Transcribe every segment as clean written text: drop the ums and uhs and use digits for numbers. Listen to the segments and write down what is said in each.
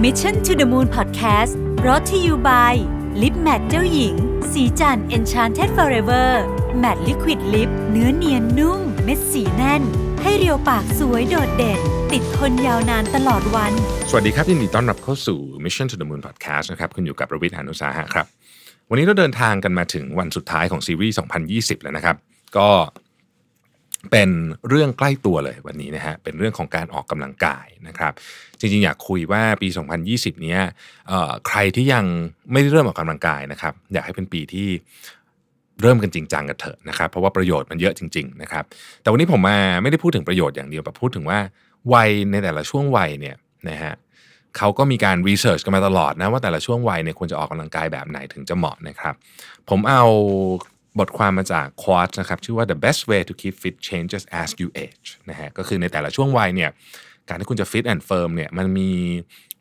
Mission to the Moon Podcast brought to you by Lip Matte เจ้าหญิงสีจัน Enchanted Forever Matte Liquid Lip เนื้อเนียนนุ่มเม็ดสีแน่นให้เรียวปากสวยโดดเด่นติดทนยาวนานตลอดวันสวัสดีครับยินดีต้อนรับเข้าสู่ Mission to the Moon Podcast นะครับคุณอยู่กับประวิทย์ หาญอุตสาหะครับวันนี้เราเดินทางกันมาถึงวันสุดท้ายของซีรีส์2020แล้วนะครับก็เป็นเรื่องใกล้ตัวเลยวันนี้นะฮะเป็นเรื่องของการออกกำลังกายนะครับจริงๆอยากคุยว่าปี2020นี้ใครที่ยังไม่ได้เริ่มออกกำลังกายนะครับอยากให้เป็นปีที่เริ่มกันจริงจังกันเถอะนะครับเพราะว่าประโยชน์มันเยอะจริงๆนะครับแต่วันนี้ผมมาไม่ได้พูดถึงประโยชน์อย่างเดียวแต่พูดถึงว่าวัยในแต่ละช่วงวัยเนี่ยนะฮะเขาก็มีการรีเสิร์ชกันมาตลอดนะว่าแต่ละช่วงวัยเนี่ยควรจะออกกำลังกายแบบไหนถึงจะเหมาะนะครับผมเอาบทความมาจาก Quartz นะครับชื่อว่า The Best Way to Keep Fit Changes as You Age นะฮะก็คือในแต่ละช่วงวัยเนี่ยการที่คุณจะ fit and firm เนี่ยมันมี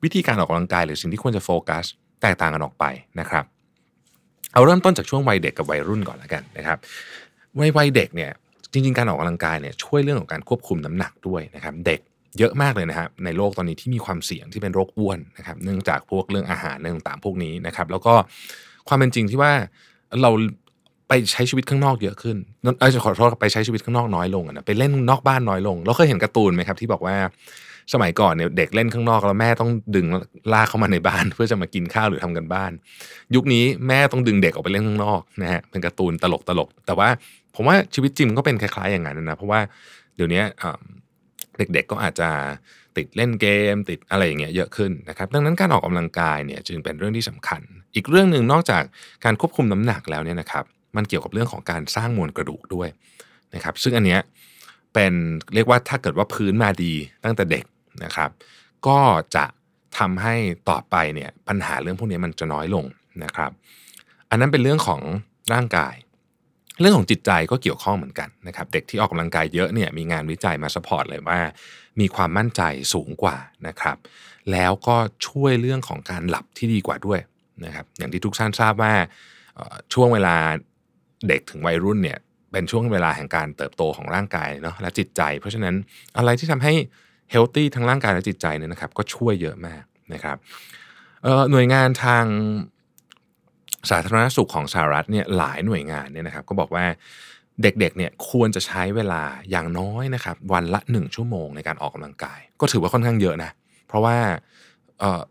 วิธีการออกกำลังกายหรือสิ่งที่ควรจะโฟกัสแตกต่างกันออกไปนะครับเอาเริ่มต้นจากช่วงวัยเด็กกับวัยรุ่นก่อนละกันนะครับวัยเด็กเนี่ยจริงๆการออกกำลังกายเนี่ยช่วยเรื่องของการควบคุมน้ำหนักด้วยนะครับเด็กเยอะมากเลยนะครับในโลกตอนนี้ที่มีความเสี่ยงที่เป็นโรคอ้วนนะครับเนื่องจากพวกเรื่องอาหารเรื่องต่างพวกนี้นะครับแล้วก็ความเป็นจริงที่ว่าเราไปใช้ชีวิตข้างนอกเยอะขึ้นขอโทษไปใช้ชีวิตข้างนอกน้อยลงนะไปเล่นนอกบ้านน้อยลงเราเคยเห็นการ์ตูนไหมครับที่บอกว่าสมัยก่อนเนี่ยเด็กเล่นข้างนอกแล้วแม่ต้องดึงลากเข้ามาในบ้านเพื่อจะมากินข้าวหรือทำกันบ้านยุคนี้แม่ต้องดึงเด็กออกไปเล่นข้างนอกนะฮะเป็นการ์ตูนตลกแต่ว่าผมว่าชีวิตจริงก็เป็นคล้ายๆอย่างนั้นนะเพราะว่าเดี๋ยวนี้เด็กๆก็อาจจะติดเล่นเกมติดอะไรอย่างเงี้ยเยอะขึ้นนะครับดังนั้นการออกกำลังกายเนี่ยจึงเป็นเรื่องที่สำคัญอีกเรื่องนึงนอกจากการควบคุมน้ำหนักแล้วเนี่ยนะครับมันเกี่ยวกับเรื่องของการสร้างมวลกระดูกด้วยนะครับซึ่งอันเนี้ยเป็นเรียกว่าถ้าเกิดว่าพื้นมาดีตั้งแต่เด็กนะครับก็จะทำให้ต่อไปเนี่ยปัญหาเรื่องพวกนี้มันจะน้อยลงนะครับอันนั้นเป็นเรื่องของร่างกายเรื่องของจิตใจก็เกี่ยวข้องเหมือนกันนะครับเด็กที่ออกกำลังกายเยอะเนี่ยมีงานวิจัยมาซัพพอร์ตเลยว่ามีความมั่นใจสูงกว่านะครับแล้วก็ช่วยเรื่องของการหลับที่ดีกว่าด้วยนะครับอย่างที่ทุกท่านทราบว่าช่วงเวลาเด็กถึงวัยรุ่นเนี่ยเป็นช่วงเวลาแห่งการเติบโตของร่างกายเนาะและจิตใจเพราะฉะนั้นอะไรที่ทำให้เฮลตี้ทั้งร่างกายและจิตใจเนี่ยนะครับก็ช่วยเยอะมากนะครับหน่วยงานทางสาธารณสุขของสหรัฐเนี่ยหลายหน่วยงานเนี่ยนะครับก็บอกว่าเด็กๆเนี่ยควรจะใช้เวลาอย่างน้อยนะครับวันละ1ชั่วโมงในการออกกำลังกายก็ถือว่าค่อนข้างเยอะนะเพราะว่า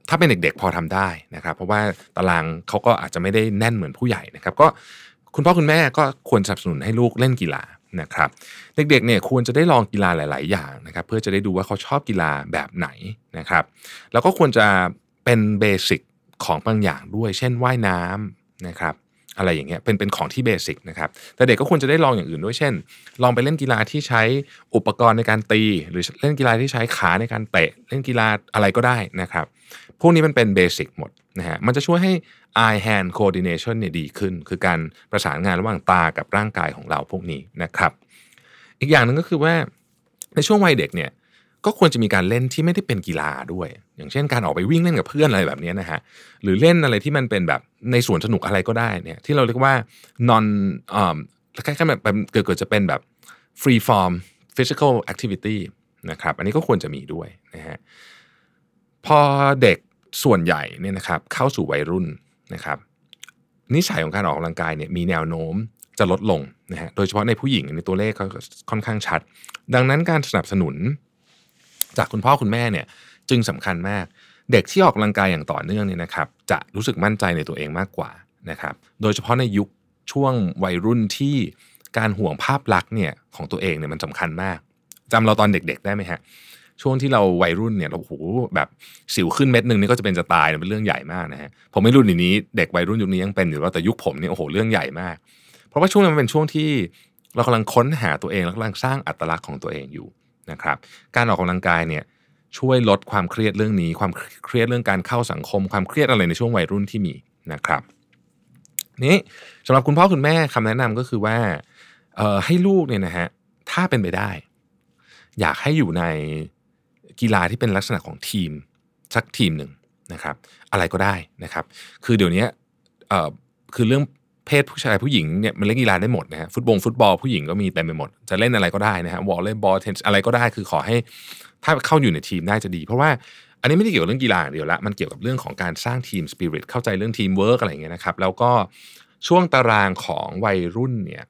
ถ้าเป็นเด็กๆพอทำได้นะครับเพราะว่าตารางเขาก็อาจจะไม่ได้แน่นเหมือนผู้ใหญ่นะครับก็คุณพ่อคุณแม่ก็ควรสนับสนุนให้ลูกเล่นกีฬานะครับเด็กๆเนี่ยควรจะได้ลองกีฬาหลายๆอย่างนะครับเพื่อจะได้ดูว่าเขาชอบกีฬาแบบไหนนะครับแล้วก็ควรจะเป็นเบสิกของบางอย่างด้วยเช่นว่ายน้ำนะครับอะไรอย่างเงี้ยเป็นของที่เบสิกนะครับแต่เด็กก็ควรจะได้ลองอย่างอื่นด้วยเช่นลองไปเล่นกีฬาที่ใช้อุปกรณ์ในการตีหรือเล่นกีฬาที่ใช้ขาในการเตะเล่นกีฬาอะไรก็ได้นะครับพวกนี้มันเป็นเบสิกหมดนะฮะมันจะช่วยให้ eye hand coordination เนี่ยดีขึ้นคือการประสานงานระหว่างตากับร่างกายของเราพวกนี้นะครับอีกอย่างนึงก็คือว่าในช่วงวัยเด็กเนี่ยก็ควรจะมีการเล่นที่ไม่ได้เป็นกีฬาด้วยอย่างเช่นการออกไปวิ่งเล่นกับเพื่อนอะไรแบบนี้นะฮะหรือเล่นอะไรที่มันเป็นแบบในสวนสนุกอะไรก็ได้เนี่ยที่เราเรียกว่า non คล้ายๆแบบเกิดจะเป็นแบบ free form physical activity นะครับอันนี้ก็ควรจะมีด้วยนะฮะพอเด็กส่วนใหญ่เนี่ยนะครับเข้าสู่วัยรุ่นนะครับนิสัยของการออกกำลังกายเนี่ยมีแนวโน้มจะลดลงนะฮะโดยเฉพาะในผู้หญิงในตัวเลขก็ค่อนข้างชัดดังนั้นการสนับสนุนจากคุณพ่อคุณแม่เนี่ยจึงสำคัญมากเด็กที่ออกกำลังกายอย่างต่อเนื่องเนี่ยนะครับจะรู้สึกมั่นใจในตัวเองมากกว่านะครับโดยเฉพาะในยุคช่วงวัยรุ่นที่การห่วงภาพลักษณ์เนี่ยของตัวเองเนี่ยมันสำคัญมากจำเราตอนเด็กๆได้ไหมฮะช่วงที่เราวัยรุ่นเนี่ยเราโหแบบสิวขึ้นเม็ดนึงนี่ก็จะเป็นจะตายเนี่ยเป็นเรื่องใหญ่มากนะฮะผมไม่รุ่นนี้เด็กวัยรุ่นยุคนี้ยังเป็นอยู่แต่ยุคผมเนี่ยโอ้โหเรื่องใหญ่มากเพราะว่าช่วงนั้นมันเป็นช่วงที่เรากำลังค้นหาตัวเองและกำลังสร้างอัตลักษณ์ของตัวเองอยู่นะครับการออกกำลังกายเนี่ยช่วยลดความเครียดเรื่องนี้ความเครียดเรื่องการเข้าสังคมความเครียดอะไรในช่วงวัยรุ่นที่มีนะครับนี้สำหรับคุณพ่อคุณแม่คำแนะนำก็คือว่าให้ลูกเนี่ยนะฮะถ้าเป็นไปได้อยากให้อยู่ในกีฬาที่เป็นลักษณะของทีมสักทีมหนึ่งนะครับอะไรก็ได้นะครับคือเดี๋ยวนี้คือเรื่องเพศผู้ชายผู้หญิงเนี่ยมันเล่นกีฬาได้หมดนะฮะฟุตบอลผู้หญิงก็มีเต็มไปหมดจะเล่นอะไรก็ได้นะฮะวอลเลย์บอลเทนนิสอะไรก็ได้คือขอให้ถ้าเข้าอยู่ในทีมได้จะดีเพราะว่า อันนี้ไม่ได้เกี่ยวเรื่องกีฬาเดียวละมันเกี่ยวกับเรื่องของการสร้างทีมสปิริตเข้าใจเรื่องทีมเวิร์คอะไรอย่างเงี้ยนะครับแล้วก็ช่วงตารางของวัยรุ่นเนี่ย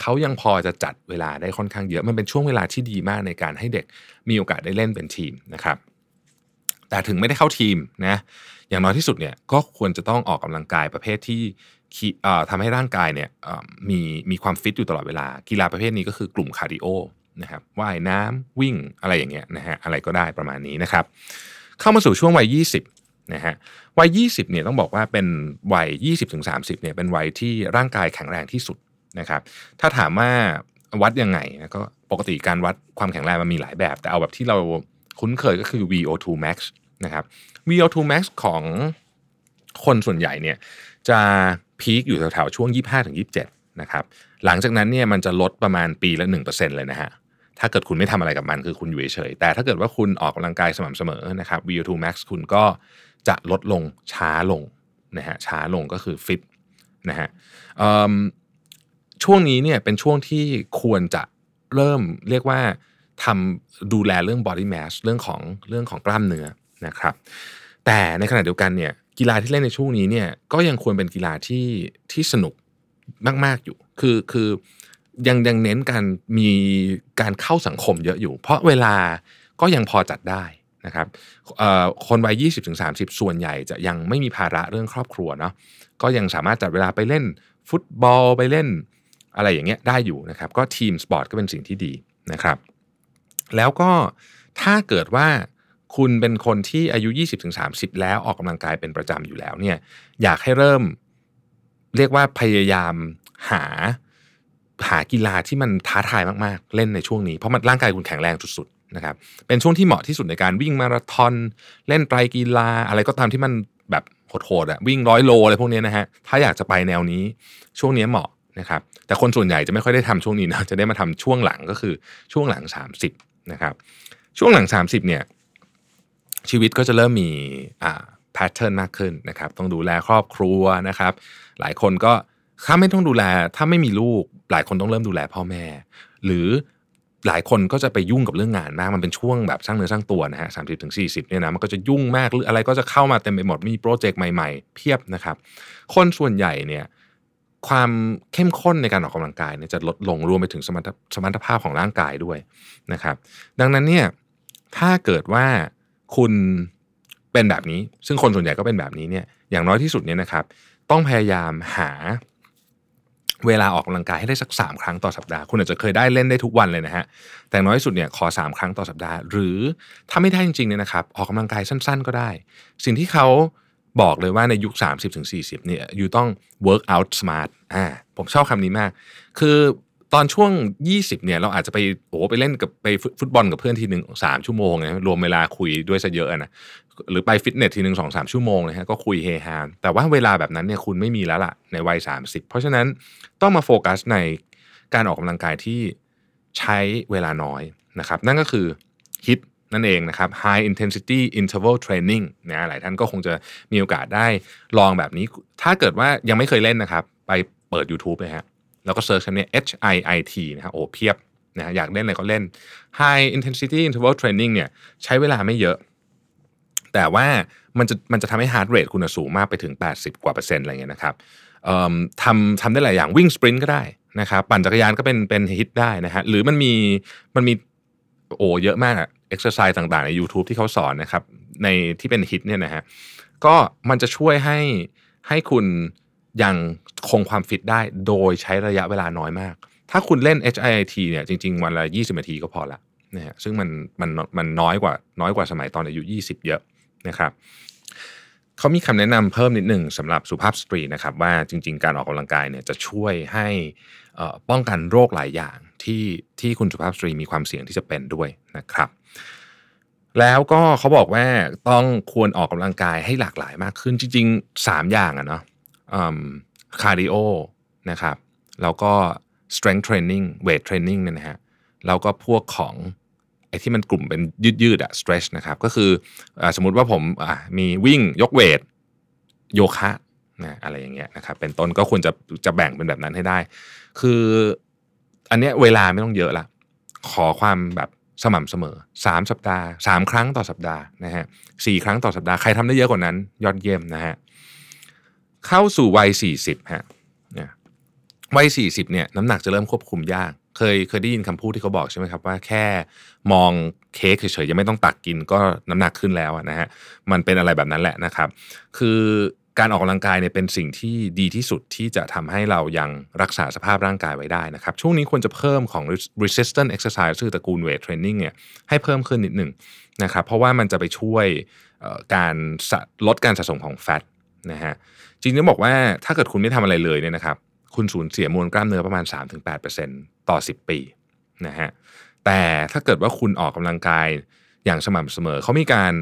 เขายังพอจะจัดเวลาได้ค่อนข้างเยอะมันเป็นช่วงเวลาที่ดีมากในการให้เด็กมีโอกาสได้เล่นเป็นทีมนะครับแต่ถึงไม่ได้เข้าทีมนะอย่างน้อยที่สุดเนี่ยก็ควรจะต้องออกกำลังกายประเภทที่ทำให้ร่างกายเนี่ยมีความฟิตอยู่ตลอดเวลากีฬาประเภทนี้ก็คือกลุ่มคาร์ดิโอนะครับว่ายน้ำวิ่งอะไรอย่างเงี้ยนะฮะอะไรก็ได้ประมาณนี้นะครับเข้ามาสู่ช่วงวัย20นะฮะวัย20เนี่ยต้องบอกว่าเป็นวัย20ถึง30เนี่ยเป็นวัยที่ร่างกายแข็งแรงที่สุดนะครับถ้าถามว่าวัดยังไงนะก็ปกติการวัดความแข็งแรงมันมีหลายแบบแต่เอาแบบที่เราคุ้นเคยก็คือ VO2 max นะครับ VO2 max ของคนส่วนใหญ่เนี่ยจะพีคอยู่แถวๆช่วง 25-27 นะครับหลังจากนั้นเนี่ยมันจะลดประมาณปีละ 1% เลยนะฮะถ้าเกิดคุณไม่ทำอะไรกับมันคือคุณอยู่เฉยๆแต่ถ้าเกิดว่าคุณออกกำลังกายสม่ำเสมอนะครับ VO2 max คุณก็จะลดลงช้าลงนะฮะช้าลงก็คือฟิตนะฮะช่วงนี้เนี่ยเป็นช่วงที่ควรจะเริ่มเรียกว่าทำดูแลเรื่อง body mass เรื่องของกล้ามเนื้อนะครับแต่ในขณะเดียวกันเนี่ยกีฬาที่เล่นในช่วงนี้เนี่ยก็ยังควรเป็นกีฬาที่สนุกมากๆอยู่คือยังเน้นการมีการเข้าสังคมเยอะอยู่เพราะเวลาก็ยังพอจัดได้นะครับคนวัย 20-30 ส่วนใหญ่จะยังไม่มีภาระเรื่องครอบครัวเนาะก็ยังสามารถจัดเวลาไปเล่นฟุตบอลไปเล่นอะไรอย่างเงี้ยได้อยู่นะครับก็ทีมสปอร์ตก็เป็นสิ่งที่ดีนะครับแล้วก็ถ้าเกิดว่าคุณเป็นคนที่อายุ 20-30 แล้วออกกำลังกายเป็นประจำอยู่แล้วเนี่ยอยากให้เริ่มเรียกว่าพยายามหากีฬาที่มันท้าทายมากๆเล่นในช่วงนี้เพราะมันร่างกายคุณแข็งแรงสุดๆนะครับเป็นช่วงที่เหมาะที่สุดในการวิ่งมาราธอนเล่นไตรกีฬาอะไรก็ตามที่มันแบบโหดๆอ่ะวิ่ง100 โลอะไรพวกนี้นะฮะถ้าอยากจะไปแนวนี้ช่วงนี้เหมาะนะครับแต่คนส่วนใหญ่จะไม่ค่อยได้ทำช่วงนี้นะจะได้มาทำช่วงหลังก็คือช่วงหลัง30นะครับช่วงหลัง30เนี่ยชีวิตก็จะเริ่มมีแพทเทิร์นมากขึ้นนะครับต้องดูแลครอบครัวนะครับหลายคนก็ถ้าไม่ต้องดูแลถ้าไม่มีลูกหลายคนต้องเริ่มดูแลพ่อแม่หรือหลายคนก็จะไปยุ่งกับเรื่องงานมากมันเป็นช่วงแบบสร้างเนื้อสร้างตัวนะฮะ 30-40 เนี่ยนะมันก็จะยุ่งมากหรืออะไรก็จะเข้ามาเต็มไปหมดมีโปรเจกต์ใหม่ๆเพียบนะครับคนส่วนใหญ่เนี่ยความเข้มข้นในการออกกำลังกายเนี่ยจะลดลงรวมไปถึงสมรรถภาพของร่างกายด้วยนะครับดังนั้นเนี่ยถ้าเกิดว่าคุณเป็นแบบนี้ซึ่งคนส่วนใหญ่ก็เป็นแบบนี้เนี่ยอย่างน้อยที่สุดเนี่ยนะครับต้องพยายามหาเวลาออกกำลังกายให้ได้สัก3ครั้งต่อสัปดาห์คุณอาจจะเคยได้เล่นได้ทุกวันเลยนะฮะแต่น้อยที่สุดเนี่ยขอ3ครั้งต่อสัปดาห์หรือถ้าไม่ได้จริงๆเนี่ยนะครับออกกำลังกายสั้นๆก็ได้สิ่งที่เขาบอกเลยว่าในยุค 30-40 เนี่ยอยู่ต้อง work out smart ผมชอบคำนี้มากคือตอนช่วง20เนี่ยเราอาจจะไปไปเล่นกับไปฟุตบอลกับเพื่อนทีนึง3ชั่วโมงนะรวมเวลาคุยด้วยซะเยอะนะหรือไปฟิตเนสทีนึง 2-3 ชั่วโมงนะฮะก็คุยเฮฮาแต่ว่าเวลาแบบนั้นเนี่ยคุณไม่มีแล้วล่ะในวัย30เพราะฉะนั้นต้องมาโฟกัสในการออกกำลังกายที่ใช้เวลาน้อยนะครับนั่นก็คือฮิตนั่นเองนะครับ High Intensity Interval Training นะหลายท่านก็คงจะมีโอกาสได้ลองแบบนี้ถ้าเกิดว่ายังไม่เคยเล่นนะครับไปเปิด YouTube นะฮะแล้วก็เซิร์ชคำนี้ HIIT นะฮะเพียบนะอยากเล่นอะไรก็เล่น High Intensity Interval Training เนี่ยใช้เวลาไม่เยอะแต่ว่ามันจะทำให้ฮาร์ทเรทคุณสูงมากไปถึง80%กว่าอะไรเงี้ยนะครับทำได้หลายอย่างวิ่งสปรินต์ก็ได้นะครับปั่นจักรยานก็เป็นฮิตได้นะฮะหรือมันมีเยอะมากอะexercise ต่างๆใน YouTube ที่เขาสอนนะครับในที่เป็นฮิตเนี่ยนะฮะก็มันจะช่วยให้คุณยังคงความฟิตได้โดยใช้ระยะเวลาน้อยมากถ้าคุณเล่น HIIT เนี่ยจริงๆวันละ20นาทีก็พอละนะฮะซึ่งมันน้อยกว่าสมัยตอนอายุ20เยอะนะครับเขามีคำแนะนำเพิ่มนิดหนึ่งสำหรับสุภาพสตรีนะครับว่าจริงๆการออกกำลังกายเนี่ยจะช่วยให้ป้องกันโรคหลายอย่างที่คุณสุภาพสตรีมีความเสี่ยงที่จะเป็นด้วยนะครับแล้วก็เขาบอกว่าต้องควรออกกำลังกายให้หลากหลายมากขึ้นจริงๆ3อย่างอะเนาะคาร์ดิโอนะครับแล้วก็ strength training weight training เนี่ยนะฮะแล้วก็พวกของไอ้ที่มันกลุ่มเป็นยืดๆอะ stretch นะครับก็คือสมมุติว่าผมมีวิ่งยกเวทโยคะนะอะไรอย่างเงี้ยนะครับเป็นต้นก็ควรจะแบ่งเป็นแบบนั้นให้ได้คืออันเนี้ยเวลาไม่ต้องเยอะละขอความแบบ สม่ำเสมอ3สัปดาห์3ครั้งต่อสัปดาห์นะฮะ4ครั้งต่อสัปดาห์ใครทำได้เยอะกว่านั้นยอดเยี่ยมนะฮะเข้าสู่วัย40ฮะเนี่ยวัย40เนี่ยน้ำหนักจะเริ่มควบคุมยากเคยได้ยินคำพูดที่เขาบอกใช่ไหมครับว่าแค่มองเค้กเฉยๆยังไม่ต้องตักกินก็น้ำหนักขึ้นแล้วนะฮะมันเป็นอะไรแบบนั้นแหละนะครับคือการออกกำลังกายเนี่ยเป็นสิ่งที่ดีที่สุดที่จะทำให้เรายังรักษาสภาพร่างกายไว้ได้นะครับช่วงนี้ควรจะเพิ่มของ resistance exercise ชื่อตระกูล weight training เนี่ยให้เพิ่มขึ้นนิดหนึ่งนะครับเพราะว่ามันจะไปช่วยการลดการสะสมของแฟตนะฮะจริงๆต้องบอกว่าถ้าเกิดคุณไม่ทำอะไรเลยเนี่ยนะครับคุณสูญเสียมวลกล้ามเนื้อประมาณ 3-8% ต่อ10ปีนะฮะแต่ถ้าเกิดว่าคุณออกกำลังกายอย่างสม่ำเสมอเขามีการ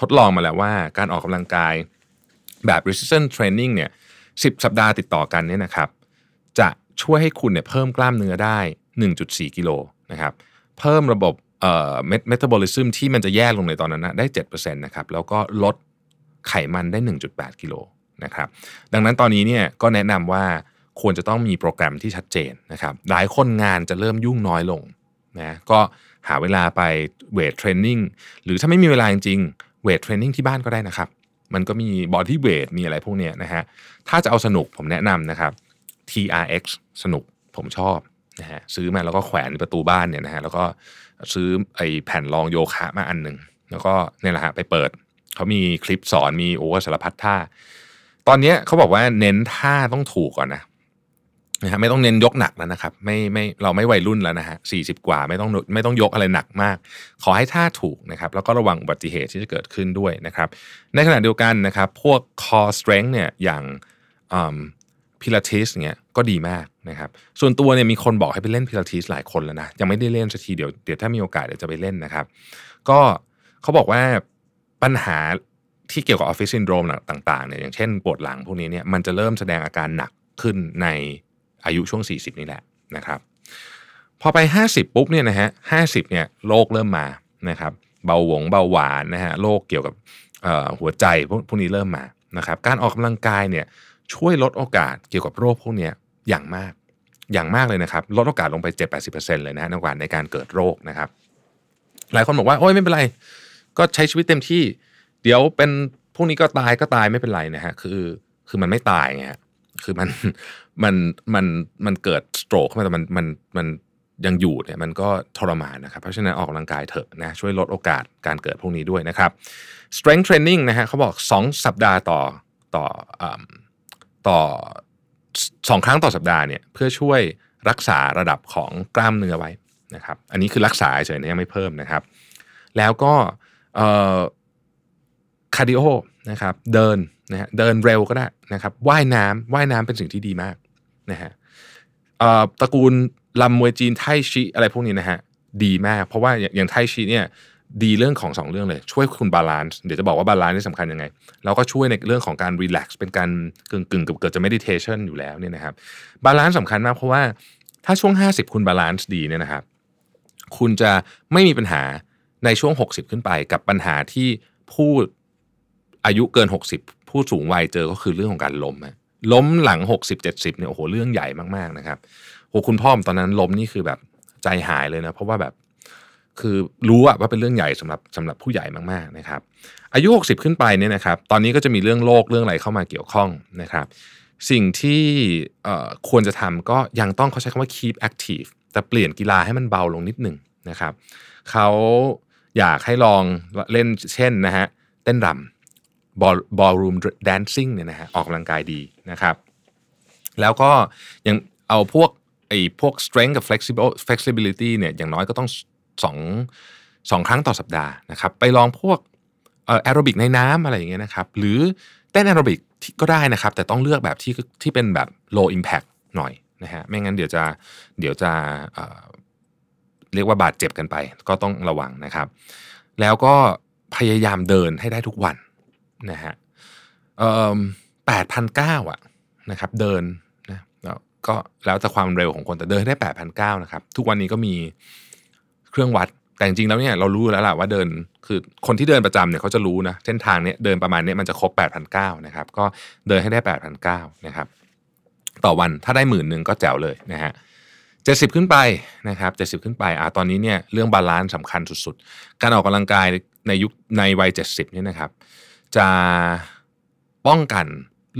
ทดลองมาแล้วว่าการออกกำลังกายแบบ resistance training เนี่ย10 สัปดาห์ติดต่อกันเนี่ยนะครับจะช่วยให้คุณเนี่ยเพิ่มกล้ามเนื้อได้ 1.4 กิโลนะครับเพิ่มระบบmetabolism ที่มันจะแย่ลงในตอนนั้นนะได้ 7% นะครับแล้วก็ลดไขมันได้ 1.8 กิโลนะครับดังนั้นตอนนี้เนี่ยก็แนะนำว่าควรจะต้องมีโปรแกรมที่ชัดเจนนะครับหลายคนงานจะเริ่มยุ่งน้อยลงนะก็หาเวลาไปเวทเทรนนิ่งหรือถ้าไม่มีเวลาจริงๆเวทเทรนนิ่งที่บ้านก็ได้นะครับมันก็มีบอดี้เวทมีอะไรพวกเนี้ยนะฮะถ้าจะเอาสนุกผมแนะนำนะครับ TRX สนุกผมชอบนะฮะซื้อมาแล้วก็แขวนประตูบ้านเนี่ยนะฮะแล้วก็ซื้อไอ้แผ่นรองโยคะมาอันนึงแล้วก็เนี่ยแหละฮะไปเปิดเขามีคลิปสอนมีโอ้สารพัดท่าตอนนี้เขาบอกว่าเน้นท่าต้องถูกก่อนนะฮะไม่ต้องเน้นยกหนักแล้วนะครับไม่เราไม่วัยรุ่นแล้วนะฮะ40กว่าไม่ต้องยกอะไรหนักมากขอให้ท่าถูกนะครับแล้วก็ระวังอุบัติเหตุที่จะเกิดขึ้นด้วยนะครับในขณะเดียวกันนะครับพวก core strength เนี่ยอย่างพิลาทิสเนี่ยก็ดีมากนะครับส่วนตัวเนี่ยมีคนบอกให้ไปเล่นพิลาทิสหลายคนแล้วนะยังไม่ได้เล่นสักทีเดี๋ยวถ้ามีโอกาสเดี๋ยวจะไปเล่นนะครับก็เขาบอกว่าปัญหาที่เกี่ยวกับออฟฟิศซินโดรมต่างๆเนี่ยอย่างเช่นปวดหลังพวกนี้เนี่ยมันจะเริ่มแสดงอาการหนักขึ้นในอายุช่วง40นี่แหละนะครับพอไป50ปุ๊บเนี่ยนะฮะ50เนี่ยโรคเริ่มมานะครับเบาหวานนะฮะโรคเกี่ยวกับหัวใจพวกนี้เริ่มมานะครับการออกกำลังกายเนี่ยช่วยลดโอกาสเกี่ยวกับโรคพวกนี้อย่างมากเลยนะครับลดโอกาสลงไป 70-80% เลยนะโอกาสในการเกิดโรคนะครับหลายคนบอกว่าโอ๊ยไม่เป็นไรก็ใช้ชีวิตเต็มที่เดี๋ยวเป็นพวกนี้ก็ตายไม่เป็นไรนะฮะคือมันไม่ตายไงฮะคือมันเกิดสโตรกขึ้นมาแต่มันยังอยู่เนี่ยมันก็ทรมานนะครับเพราะฉะนั้นออกกำลังกายเถอะนะช่วยลดโอกาสการเกิดพวกนี้ด้วยนะครับ strength training นะฮะเขาบอก2สัปดาห์ต่อ2ครั้งต่อสัปดาห์เนี่ยเพื่อช่วยรักษาระดับของกล้ามเนื้อไว้นะครับอันนี้คือรักษาเฉยๆยังไม่เพิ่มนะครับแล้วก็คาร์ดิโอนะครับเดินเร็วก็ได้นะครับว่ายน้ำเป็นสิ่งที่ดีมากนะฮะตระกูลลำมวยจีนไทชิอะไรพวกนี้นะฮะดีมากเพราะว่าอย่างไทชิเนี่ยดีเรื่องของ2เรื่องเลยช่วยคุณบาลานซ์เดี๋ยวจะบอกว่าบาลานซ์นี่สำคัญยังไงแล้วก็ช่วยในเรื่องของการรีแลกซ์เป็นการกึ่งกับเกิดจะเมดิเทชันอยู่แล้วเนี่ยนะครับบาลานซ์สำคัญมากเพราะว่าถ้าช่วง50คุณบาลานซ์ดีเนี่ยนะครับคุณจะไม่มีปัญหาในช่วง60ขึ้นไปกับปัญหาที่ผู้อายุเกิน60ผู้สูงวัยเจอก็คือเรื่องของการล้มหลัง60 70เนี่ยโอ้โหเรื่องใหญ่มากๆนะครับโหคุณพ่อตอนนั้นล้มนี่คือแบบใจหายเลยนะเพราะว่าแบบคือรู้ว่าเป็นเรื่องใหญ่สำหรับผู้ใหญ่มากๆนะครับอายุ60ขึ้นไปเนี่ยนะครับตอนนี้ก็จะมีเรื่องโรคเรื่องอะไรเข้ามาเกี่ยวข้องนะครับสิ่งที่ควรจะทำก็ยังต้องเขาใช้คำว่า keep active แต่เปลี่ยนกีฬาให้มันเบาลงนิดหนึ่งนะครับเขาอยากให้ลองเล่นเช่นนะฮะเต้นรำballroom dancing เนี่ยนะฮะออกกำลังกายดีนะครับแล้วก็ยังเอาพวก strength กับ flexibility เนี่ยอย่างน้อยก็ต้อง2ครั้งต่อสัปดาห์นะครับไปลองพวกแอโรบิกในน้ำอะไรอย่างเงี้ยนะครับหรือเต้นแอโรบิกก็ได้นะครับแต่ต้องเลือกแบบที่เป็นแบบ low impact หน่อยนะฮะไม่งั้นเดี๋ยวจะเรียกว่าบาดเจ็บกันไปก็ต้องระวังนะครับแล้วก็พยายามเดินให้ได้ทุกวันนะฮะ8,900อ่ะนะครับเดินนะก็แล้วแต่ความเร็วของคนแต่เดินได้ 8,900 นะครับทุกวันนี้ก็มีเครื่องวัดแต่จริงๆแล้วเนี่ยเรารู้แล้วล่ะว่าเดินคือคนที่เดินประจำเนี่ยเขาจะรู้นะเส้นทางเนี้ยเดินประมาณเนี้ยมันจะครบ 8,900 นะครับก็เดินให้ได้ 8,900 นะครับต่อวันถ้าได้ 10,000 ก็แจ๋วเลยนะฮะ 70ขึ้นไปนะครับ70ขึ้นไปตอนนี้เนี่ยเรื่องบาลานซ์สำคัญสุดๆการออกกำลังกายในยุคในวัย70เนี่ยนะครับจะป้องกัน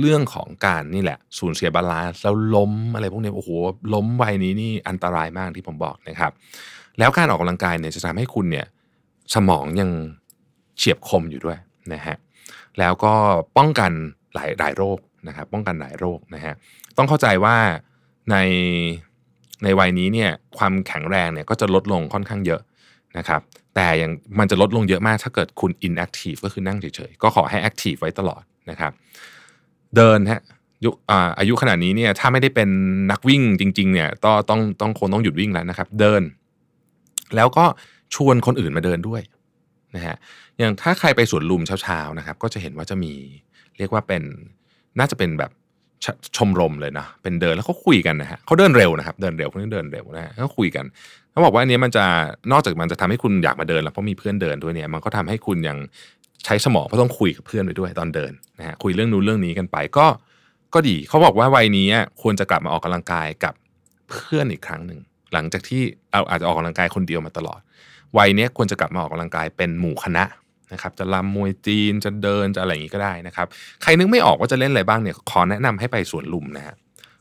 เรื่องของการนี่แหละสูญเสียบาลานซ์แล้วล้มอะไรพวกนี้โอ้โหล้มวัยนี้นี่อันตรายมากที่ผมบอกนะครับแล้วการออกกำลังกายเนี่ยจะทำให้คุณเนี่ยสมองยังเฉียบคมอยู่ด้วยนะฮะแล้วก็ป้องกันหลายโรคนะครับป้องกันหลายโรคนะฮะต้องเข้าใจว่าในวัยนี้เนี่ยความแข็งแรงเนี่ยก็จะลดลงค่อนข้างเยอะนะครับแต่ยังมันจะลดลงเยอะมากถ้าเกิดคุณ inactive ก็คือนั่งเฉยๆก็ขอให้ active ไว้ตลอดนะครับเดินฮะอายุขนาดนี้เนี่ยถ้าไม่ได้เป็นนักวิ่งจริงๆเนี่ยต้องหยุดวิ่งแล้วนะครับเดินแล้วก็ชวนคนอื่นมาเดินด้วยนะฮะอย่างถ้าใครไปสวนลุมเช้าๆนะครับก็จะเห็นว่าจะมีเรียกว่าเป็นน่าจะเป็นแบบชมรมเลยนะเป็นเดินแล้วเขาคุยกันนะฮะเขาเดินเร็วนะครับเดินเร็วคนนี้เดินเร็วนะเขาคุยกันเขาบอกว่าอันนี้มันจะนอกจากมันจะทำให้คุณอยากมาเดินแล้วเพราะมีเพื่อนเดินด้วยเนี่ยมันก็ทำให้คุณยังใช้สมองเพราะต้องคุยกับเพื่อนไปด้วยตอนเดินนะฮะคุยเรื่องนู้นเรื่องนี้กันไปก็ดีเขาบอกว่าวัยนี้ควรจะกลับมาออกกำลังกายกับเพื่อนอีกครั้งหนึ่งหลังจากที่อาจจะออกกำลังกายคนเดียวมาตลอดวัยนี้ควรจะกลับมาออกกำลังกายเป็นหมู่คณะนะครับจะรำมวยจีนจะเดินจะอะไรอย่างนี้ก็ได้นะครับใครนึกไม่ออกว่าจะเล่นอะไรบ้างเนี่ยขอแนะนำให้ไปสวนลุมนะฮะ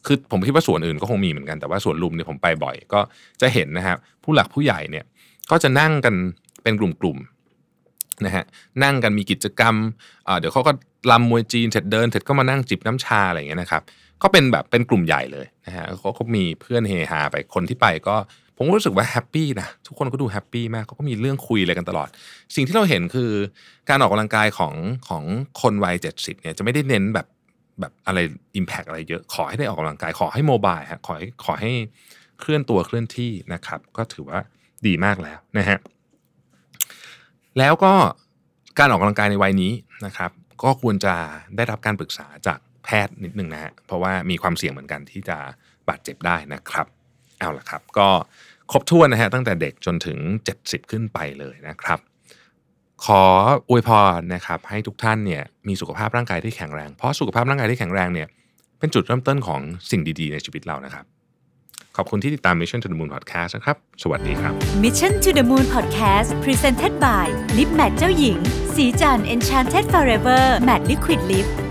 คือผมคิดว่าสวนอื่นก็คงมีเหมือนกันแต่ว่าสวนลุมเนี่ยผมไปบ่อยก็จะเห็นนะครับผู้หลักผู้ใหญ่เนี่ยก็จะนั่งกันเป็นกลุ่มๆนะฮะนั่งกันมีกิจกรรมเดี๋ยวเขาก็รำมวยจีนเสร็จเดินเสร็จก็มานั่งจิบน้ำชาอะไรอย่างเงี้ยนะครับก็เป็นแบบเป็นกลุ่มใหญ่เลยนะฮะเขามีเพื่อนเฮฮาไปคนที่ไปก็ผมรู้สึกว่าแฮปปี้นะทุกคนก็ดูแฮปปี้มากเขาก็มีเรื่องคุยอะไรกันตลอดสิ่งที่เราเห็นคือการออกกำลังกายของคนวัย70เนี่ยจะไม่ได้เน้นแบบอะไรอิมแพคอะไรเยอะขอให้ได้ออกกำลังกายขอให้โมบายฮะขอให้เคลื่อนตัวเคลื่อนที่นะครับก็ถือว่าดีมากแล้วนะฮะแล้วก็การออกกำลังกายในวัยนี้นะครับก็ควรจะได้รับการปรึกษาจากแพทย์นิดนึงนะฮะเพราะว่ามีความเสี่ยงเหมือนกันที่จะบาดเจ็บได้นะครับเอาล่ะครับก็ครบถ้วนนะฮะตั้งแต่เด็กจนถึง70ขึ้นไปเลยนะครับขออวยพรนะครับให้ทุกท่านเนี่ยมีสุขภาพร่างกายที่แข็งแรงเพราะสุขภาพร่างกายที่แข็งแรงเนี่ยเป็นจุดเริ่มต้นของสิ่งดีๆในชีวิตเรานะครับขอบคุณที่ติดตาม Mission to the Moon Podcast นะครับสวัสดีครับ Mission to the Moon Podcast Presented by Lip Matte เจ้าหญิงสีจัน Enchanted Forever Matte Liquid Lip